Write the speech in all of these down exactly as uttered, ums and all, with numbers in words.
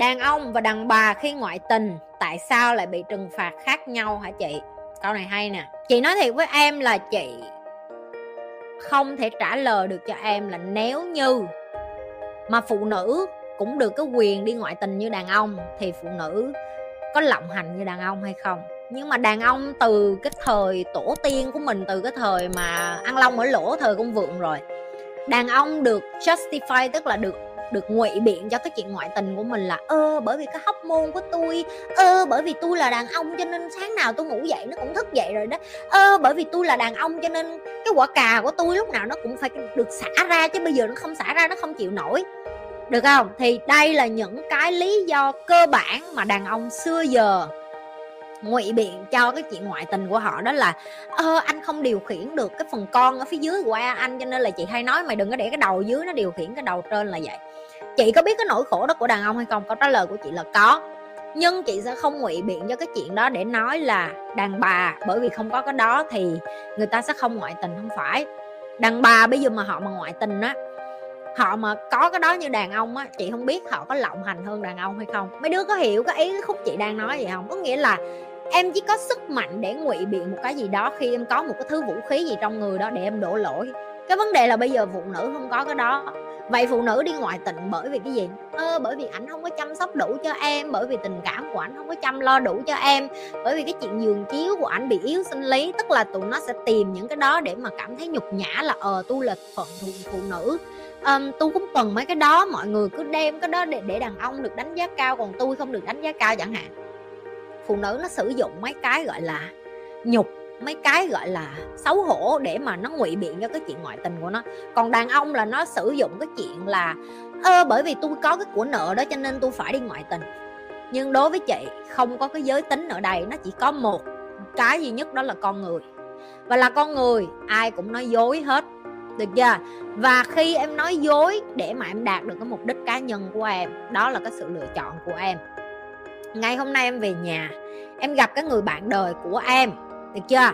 Đàn ông và đàn bà khi ngoại tình tại sao lại bị trừng phạt khác nhau hả chị? Câu này hay nè. Chị nói thiệt với em là chị không thể trả lời được cho em là nếu như mà phụ nữ cũng được cái quyền đi ngoại tình như đàn ông thì phụ nữ có lộng hành như đàn ông hay không. Nhưng mà đàn ông từ cái thời tổ tiên của mình, từ cái thời mà Ăn Long ở lỗ thời Công Vượng rồi, đàn ông được justify, tức là được được ngụy biện cho cái chuyện ngoại tình của mình là ơ bởi vì cái hormone của tôi, ơ bởi vì tôi là đàn ông cho nên sáng nào tôi ngủ dậy nó cũng thức dậy rồi đó, ơ bởi vì tôi là đàn ông cho nên cái quả cà của tôi lúc nào nó cũng phải được xả ra, chứ bây giờ nó không xả ra nó không chịu nổi, được không? Thì đây là những cái lý do cơ bản mà đàn ông xưa giờ ngụy biện cho cái chuyện ngoại tình của họ, đó là ờ, anh không điều khiển được cái phần con ở phía dưới của anh, cho nên là chị hay nói mày đừng có để cái đầu dưới nó điều khiển cái đầu trên là vậy. Chị có biết cái nỗi khổ đó của đàn ông hay không? Câu trả lời của chị là có, nhưng chị sẽ không ngụy biện cho cái chuyện đó để nói là đàn bà bởi vì không có cái đó thì người ta sẽ không ngoại tình. Không phải, đàn bà bây giờ mà họ mà ngoại tình á, họ mà có cái đó như đàn ông á, chị không biết họ có lộng hành hơn đàn ông hay không. Mấy đứa có hiểu cái ý cái khúc chị đang nói vậy không? Có nghĩa là em chỉ có sức mạnh để ngụy biện một cái gì đó khi em có một cái thứ vũ khí gì trong người đó để em đổ lỗi. Cái vấn đề là bây giờ phụ nữ không có cái đó. Vậy phụ nữ đi ngoại tình bởi vì cái gì? Ờ, bởi vì ảnh không có chăm sóc đủ cho em, bởi vì tình cảm của ảnh không có chăm lo đủ cho em, bởi vì cái chuyện giường chiếu của ảnh bị yếu sinh lý. Tức là tụi nó sẽ tìm những cái đó để mà cảm thấy nhục nhã là ờ tôi là phận phụ nữ, Um, tôi cũng cần mấy cái đó. Mọi người cứ đem cái đó để, để đàn ông được đánh giá cao còn tôi không được đánh giá cao chẳng hạn. Phụ nữ nó sử dụng mấy cái gọi là nhục, mấy cái gọi là xấu hổ để mà nó ngụy biện cho cái chuyện ngoại tình của nó. Còn đàn ông là nó sử dụng cái chuyện là ơ bởi vì tôi có cái của nợ đó cho nên tôi phải đi ngoại tình. Nhưng đối với chị không có cái giới tính ở đây, nó chỉ có một cái duy nhất, đó là con người. Và là con người ai cũng nói dối hết, được chưa? Và khi em nói dối để mà em đạt được cái mục đích cá nhân của em, đó là cái sự lựa chọn của em. Ngày hôm nay em về nhà, em gặp cái người bạn đời của em, được chưa?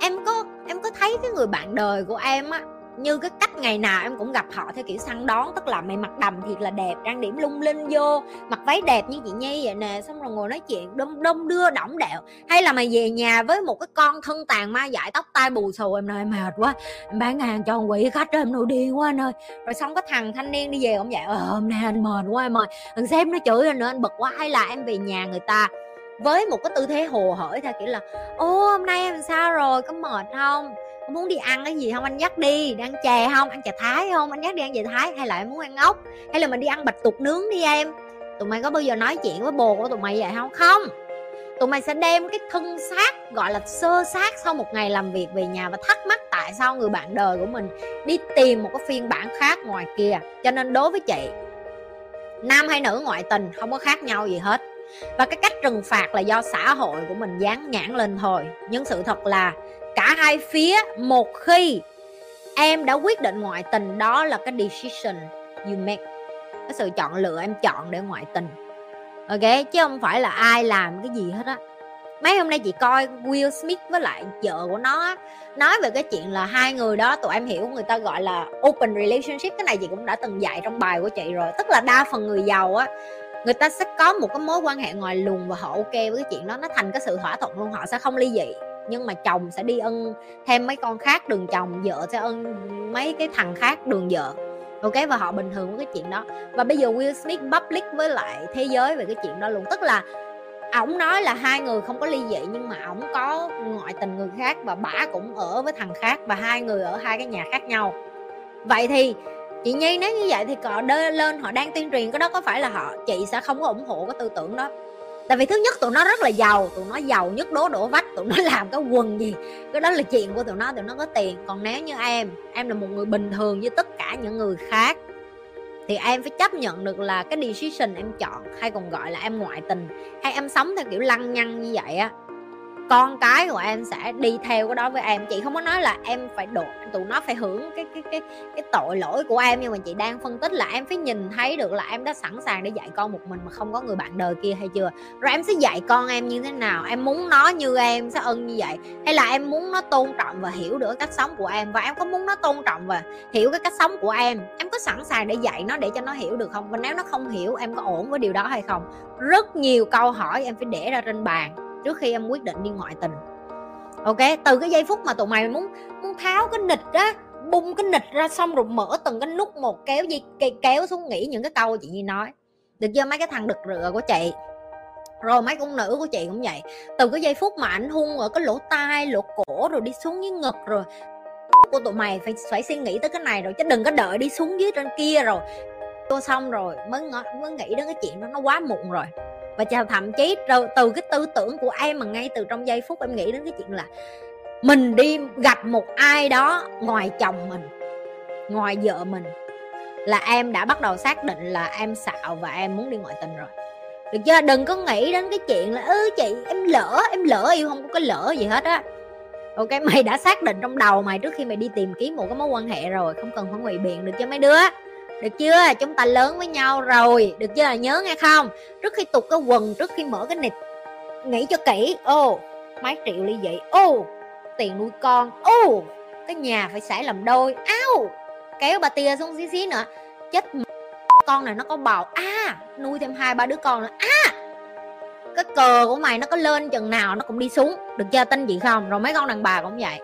Em có em có thấy cái người bạn đời của em á, như cái cách ngày nào em cũng gặp họ theo kiểu săn đón, tức là mày mặc đầm thiệt là đẹp, trang điểm lung linh vô, mặc váy đẹp như chị Nhi vậy nè, xong rồi ngồi nói chuyện đông đông đưa đỏng đẹo, hay là mày về nhà với một cái con thân tàn ma dại, tóc tai bù xù, em nói em mệt quá, em bán hàng cho quỷ khách đó, em nổi điên quá anh ơi. Rồi xong có thằng thanh niên đi về cũng vậy, ờ, hôm nay anh mệt quá em ơi, thằng sếp nó chửi anh nữa anh bực quá. Hay là em về nhà người ta với một cái tư thế hồ hởi theo kiểu là ô hôm nay em sao rồi, có mệt không, em muốn đi ăn cái gì không, anh dắt đi, ăn chè không, ăn chè Thái không, anh dắt đi ăn chè Thái, hay là em muốn ăn ốc, hay là mình đi ăn bạch tuộc nướng đi em. Tụi mày có bao giờ nói chuyện với bồ của tụi mày vậy không? Không. Tụi mày sẽ đem cái thân xác gọi là sơ xác sau một ngày làm việc về nhà và thắc mắc tại sao người bạn đời của mình đi tìm một cái phiên bản khác ngoài kia. Cho nên đối với chị, nam hay nữ ngoại tình không có khác nhau gì hết. Và cái cách trừng phạt là do xã hội của mình dán nhãn lên thôi. Nhưng sự thật là cả hai phía, một khi em đã quyết định ngoại tình, đó là cái decision you make, cái sự chọn lựa em chọn để ngoại tình, ok? Chứ không phải là ai làm cái gì hết á. Mấy hôm nay chị coi Will Smith với lại vợ của nó á, nói về cái chuyện là hai người đó, tụi em hiểu người ta gọi là open relationship. Cái này chị cũng đã từng dạy trong bài của chị rồi. Tức là đa phần người giàu á, người ta sẽ có một cái mối quan hệ ngoài luồng và họ ok với cái chuyện đó, nó thành cái sự thỏa thuận luôn, họ sẽ không ly dị. Nhưng mà chồng sẽ đi ân thêm mấy con khác đường chồng, vợ sẽ ân mấy cái thằng khác đường vợ, ok? Và họ bình thường với cái chuyện đó. Và bây giờ Will Smith public với lại thế giới về cái chuyện đó luôn. Tức là ổng nói là hai người không có ly dị, nhưng mà ổng có ngoại tình người khác và bả cũng ở với thằng khác, và hai người ở hai cái nhà khác nhau. Vậy thì chị Nhi, nếu như vậy thì họ lên họ đang tuyên truyền cái đó, có phải là họ chị sẽ không có ủng hộ cái tư tưởng đó. Tại vì thứ nhất tụi nó rất là giàu, tụi nó giàu nhất đố đổ vách, tụi nó làm cái quần gì cái đó là chuyện của tụi nó, tụi nó có tiền. Còn nếu như em em là một người bình thường như tất cả những người khác thì em phải chấp nhận được là cái decision em chọn, hay còn gọi là em ngoại tình, hay em sống theo kiểu lăng nhăng như vậy á, con cái của em sẽ đi theo cái đó với em. Chị không có nói là em phải đổ, tụi nó phải hưởng cái cái cái cái tội lỗi của em, nhưng mà chị đang phân tích là em phải nhìn thấy được là em đã sẵn sàng để dạy con một mình mà không có người bạn đời kia hay chưa. Rồi em sẽ dạy con em như thế nào, em muốn nó như em sẽ ưng như vậy, hay là em muốn nó tôn trọng và hiểu được cách sống của em, và em có muốn nó tôn trọng và hiểu cái cách sống của em, em có sẵn sàng để dạy nó để cho nó hiểu được không, và nếu nó không hiểu em có ổn với điều đó hay không. Rất nhiều câu hỏi em phải để ra trên bàn trước khi em quyết định đi ngoại tình. Ok, từ cái giây phút mà tụi mày muốn muốn tháo cái nịch á, bung cái nịch ra xong rồi mở từng cái nút một, kéo gì kéo xuống, nghĩ những cái câu chị Nhi nói. Được chưa? Mấy cái thằng đực rựa của chị, rồi mấy con nữ của chị cũng vậy. Từ cái giây phút mà ảnh hung ở cái lỗ tai, lỗ cổ rồi đi xuống dưới ngực rồi, của tụi mày phải phải suy nghĩ tới cái này rồi, chứ đừng có đợi đi xuống dưới trên kia rồi tôi xong rồi mới mới nghĩ đến cái chuyện đó, nó quá muộn rồi. Và thậm chí từ cái tư tưởng của em mà ngay từ trong giây phút em nghĩ đến cái chuyện là mình đi gặp một ai đó ngoài chồng mình, ngoài vợ mình, là em đã bắt đầu xác định là em xạo và em muốn đi ngoại tình rồi. Được chưa? Đừng có nghĩ đến cái chuyện là ư chị em lỡ, em lỡ yêu, không có cái lỡ gì hết á. Ok, mày đã xác định trong đầu mày trước khi mày đi tìm kiếm một cái mối quan hệ rồi, không cần phải ngụy biện được cho mấy đứa. Được chưa? Chúng ta lớn với nhau rồi. Được chưa? Nhớ nghe không? Trước khi tụt cái quần, trước khi mở cái nịt, nghĩ cho kỹ. Ô, oh, mấy triệu ly dị. Ô, oh, tiền nuôi con. Ô, oh, cái nhà phải xẻ làm đôi. Ao, kéo bà tia xuống xí xí nữa. Chết m... con này nó có bầu. À, nuôi thêm hai ba đứa con nữa. À, cái cờ của mày nó có lên chừng nào nó cũng đi xuống. Được chưa? Tin gì không? Rồi mấy con đàn bà cũng vậy.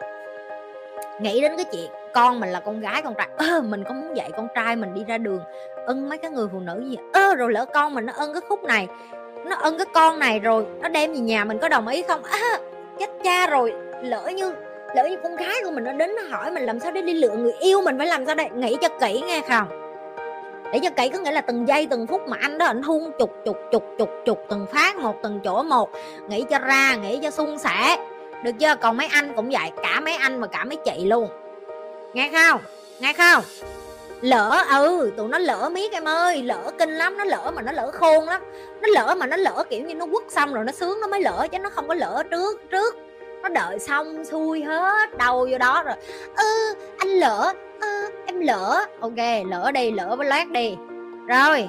Nghĩ đến cái chuyện con mình là con gái, con trai, ơ mình có muốn dạy con trai mình đi ra đường ưng mấy cái người phụ nữ gì, ơ rồi lỡ con mình nó ưng cái khúc này, nó ưng cái con này rồi nó đem về nhà mình có đồng ý không, ơ chết cha rồi, lỡ như lỡ như con gái của mình nó đến nó hỏi mình làm sao để đi lựa người yêu, mình phải làm sao đây. Nghĩ cho kỹ nghe không, để cho kỹ, có nghĩa là từng giây từng phút mà anh đó ảnh hung chục chục chục chục chục từng phát một, từng chỗ một, nghĩ cho ra, nghĩ cho suôn sẻ. Được chưa? Còn mấy anh cũng vậy, cả mấy anh mà cả mấy chị luôn. Nghe không? Nghe không? Lỡ, ừ, tụi nó lỡ miết em ơi. Lỡ kinh lắm, nó lỡ mà nó lỡ khôn lắm. Nó lỡ mà nó lỡ kiểu như nó quất xong rồi nó sướng nó mới lỡ, chứ nó không có lỡ trước trước. Nó đợi xong xuôi hết đầu vô đó rồi. Ừ, anh lỡ, ừ, em lỡ. Ok, lỡ đi, lỡ với lát đi. Rồi,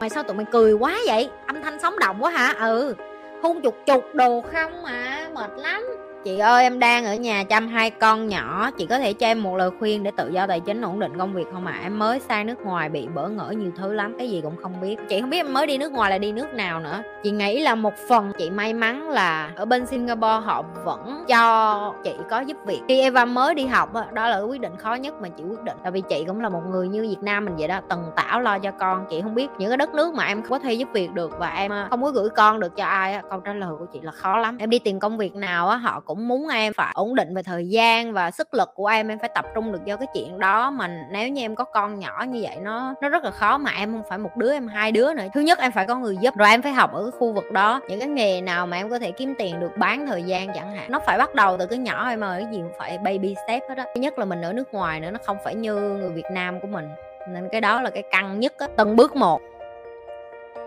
mày sao tụi mày cười quá vậy? Âm thanh sống động quá hả? Ừ, hôn chục chục đồ không mà, mệt lắm. Chị ơi, em đang ở nhà chăm hai con nhỏ, chị có thể cho em một lời khuyên để tự do tài chính ổn định công việc không ạ? À? Em mới sang nước ngoài bị bỡ ngỡ nhiều thứ lắm, cái gì cũng không biết. Chị không biết em mới đi nước ngoài là đi nước nào nữa. Chị nghĩ là một phần chị may mắn là ở bên Singapore họ vẫn cho chị có giúp việc. Khi Eva mới đi học đó là quyết định khó nhất mà chị quyết định, tại vì chị cũng là một người như Việt Nam mình vậy đó, tần tảo lo cho con. Chị không biết những cái đất nước mà em không có thuê giúp việc được và em không có gửi con được cho ai, câu trả lời của chị là khó lắm. Em đi tìm công việc nào họ cũng muốn em phải ổn định về thời gian và sức lực của em, em phải tập trung được vô cái chuyện đó. Mà nếu như em có con nhỏ như vậy nó nó rất là khó, mà em không phải một đứa, em hai đứa nữa. Thứ nhất em phải có người giúp, rồi em phải học ở cái khu vực đó những cái nghề nào mà em có thể kiếm tiền được, bán thời gian chẳng hạn. Nó phải bắt đầu từ cái nhỏ em ơi, cái gì cũng phải baby step hết á. Thứ nhất là mình ở nước ngoài nữa, nó không phải như người Việt Nam của mình, nên cái đó là cái căng nhất á, từng bước một.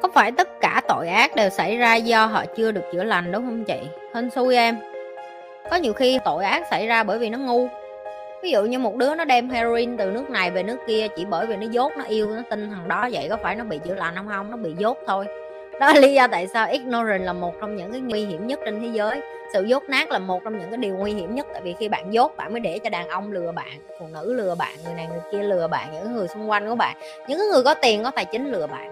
Có phải tất cả tội ác đều xảy ra do họ chưa được chữa lành đúng không chị? Hên xui em. Có nhiều khi tội ác xảy ra bởi vì nó ngu. Ví dụ như một đứa nó đem heroin từ nước này về nước kia chỉ bởi vì nó dốt, nó yêu, nó tin thằng đó vậy. Có phải nó bị chữa lành không? Không, nó bị dốt thôi. Đó là lý do tại sao ignorance là một trong những cái nguy hiểm nhất trên thế giới. Sự dốt nát là một trong những cái điều nguy hiểm nhất. Tại vì khi bạn dốt, bạn mới để cho đàn ông lừa bạn, phụ nữ lừa bạn, người này người kia lừa bạn, những người xung quanh của bạn, những người có tiền, có tài chính lừa bạn.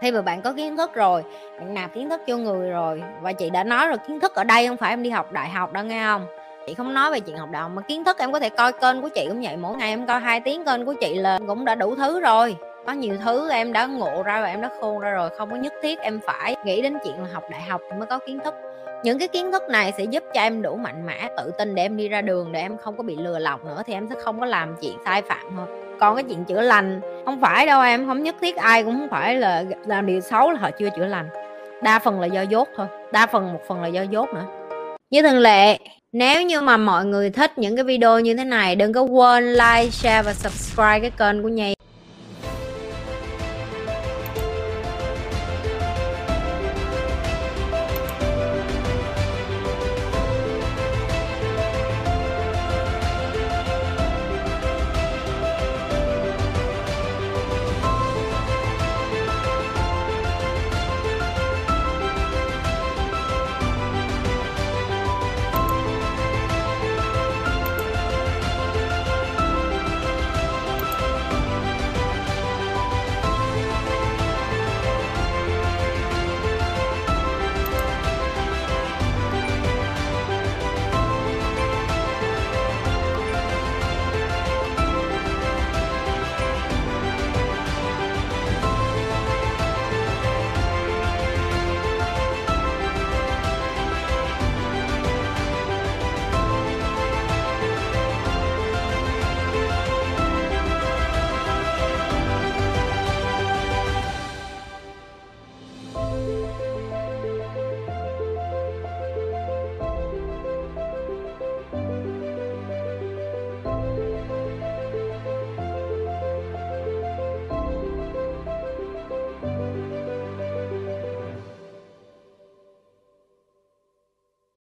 Khi mà bạn có kiến thức rồi, bạn nạp kiến thức vô người rồi, và chị đã nói rồi, kiến thức ở đây không phải em đi học đại học đâu nghe không? Chị không nói về chuyện học đại học, mà kiến thức em có thể coi kênh của chị cũng vậy, mỗi ngày em coi hai tiếng kênh của chị là cũng đã đủ thứ rồi. Có nhiều thứ em đã ngộ ra và em đã khôn ra rồi, không có nhất thiết em phải nghĩ đến chuyện là học đại học mới có kiến thức. Những cái kiến thức này sẽ giúp cho em đủ mạnh mẽ, tự tin để em đi ra đường, để em không có bị lừa lọc nữa, thì em sẽ không có làm chuyện sai phạm thôi. Còn cái chuyện chữa lành không phải đâu em, không nhất thiết ai cũng không phải là làm điều xấu là họ chưa chữa lành. Đa phần là do dốt thôi, đa phần một phần là do dốt nữa. Như thường lệ, nếu như mà mọi người thích những cái video như thế này, đừng có quên like, share và subscribe cái kênh của Nhi.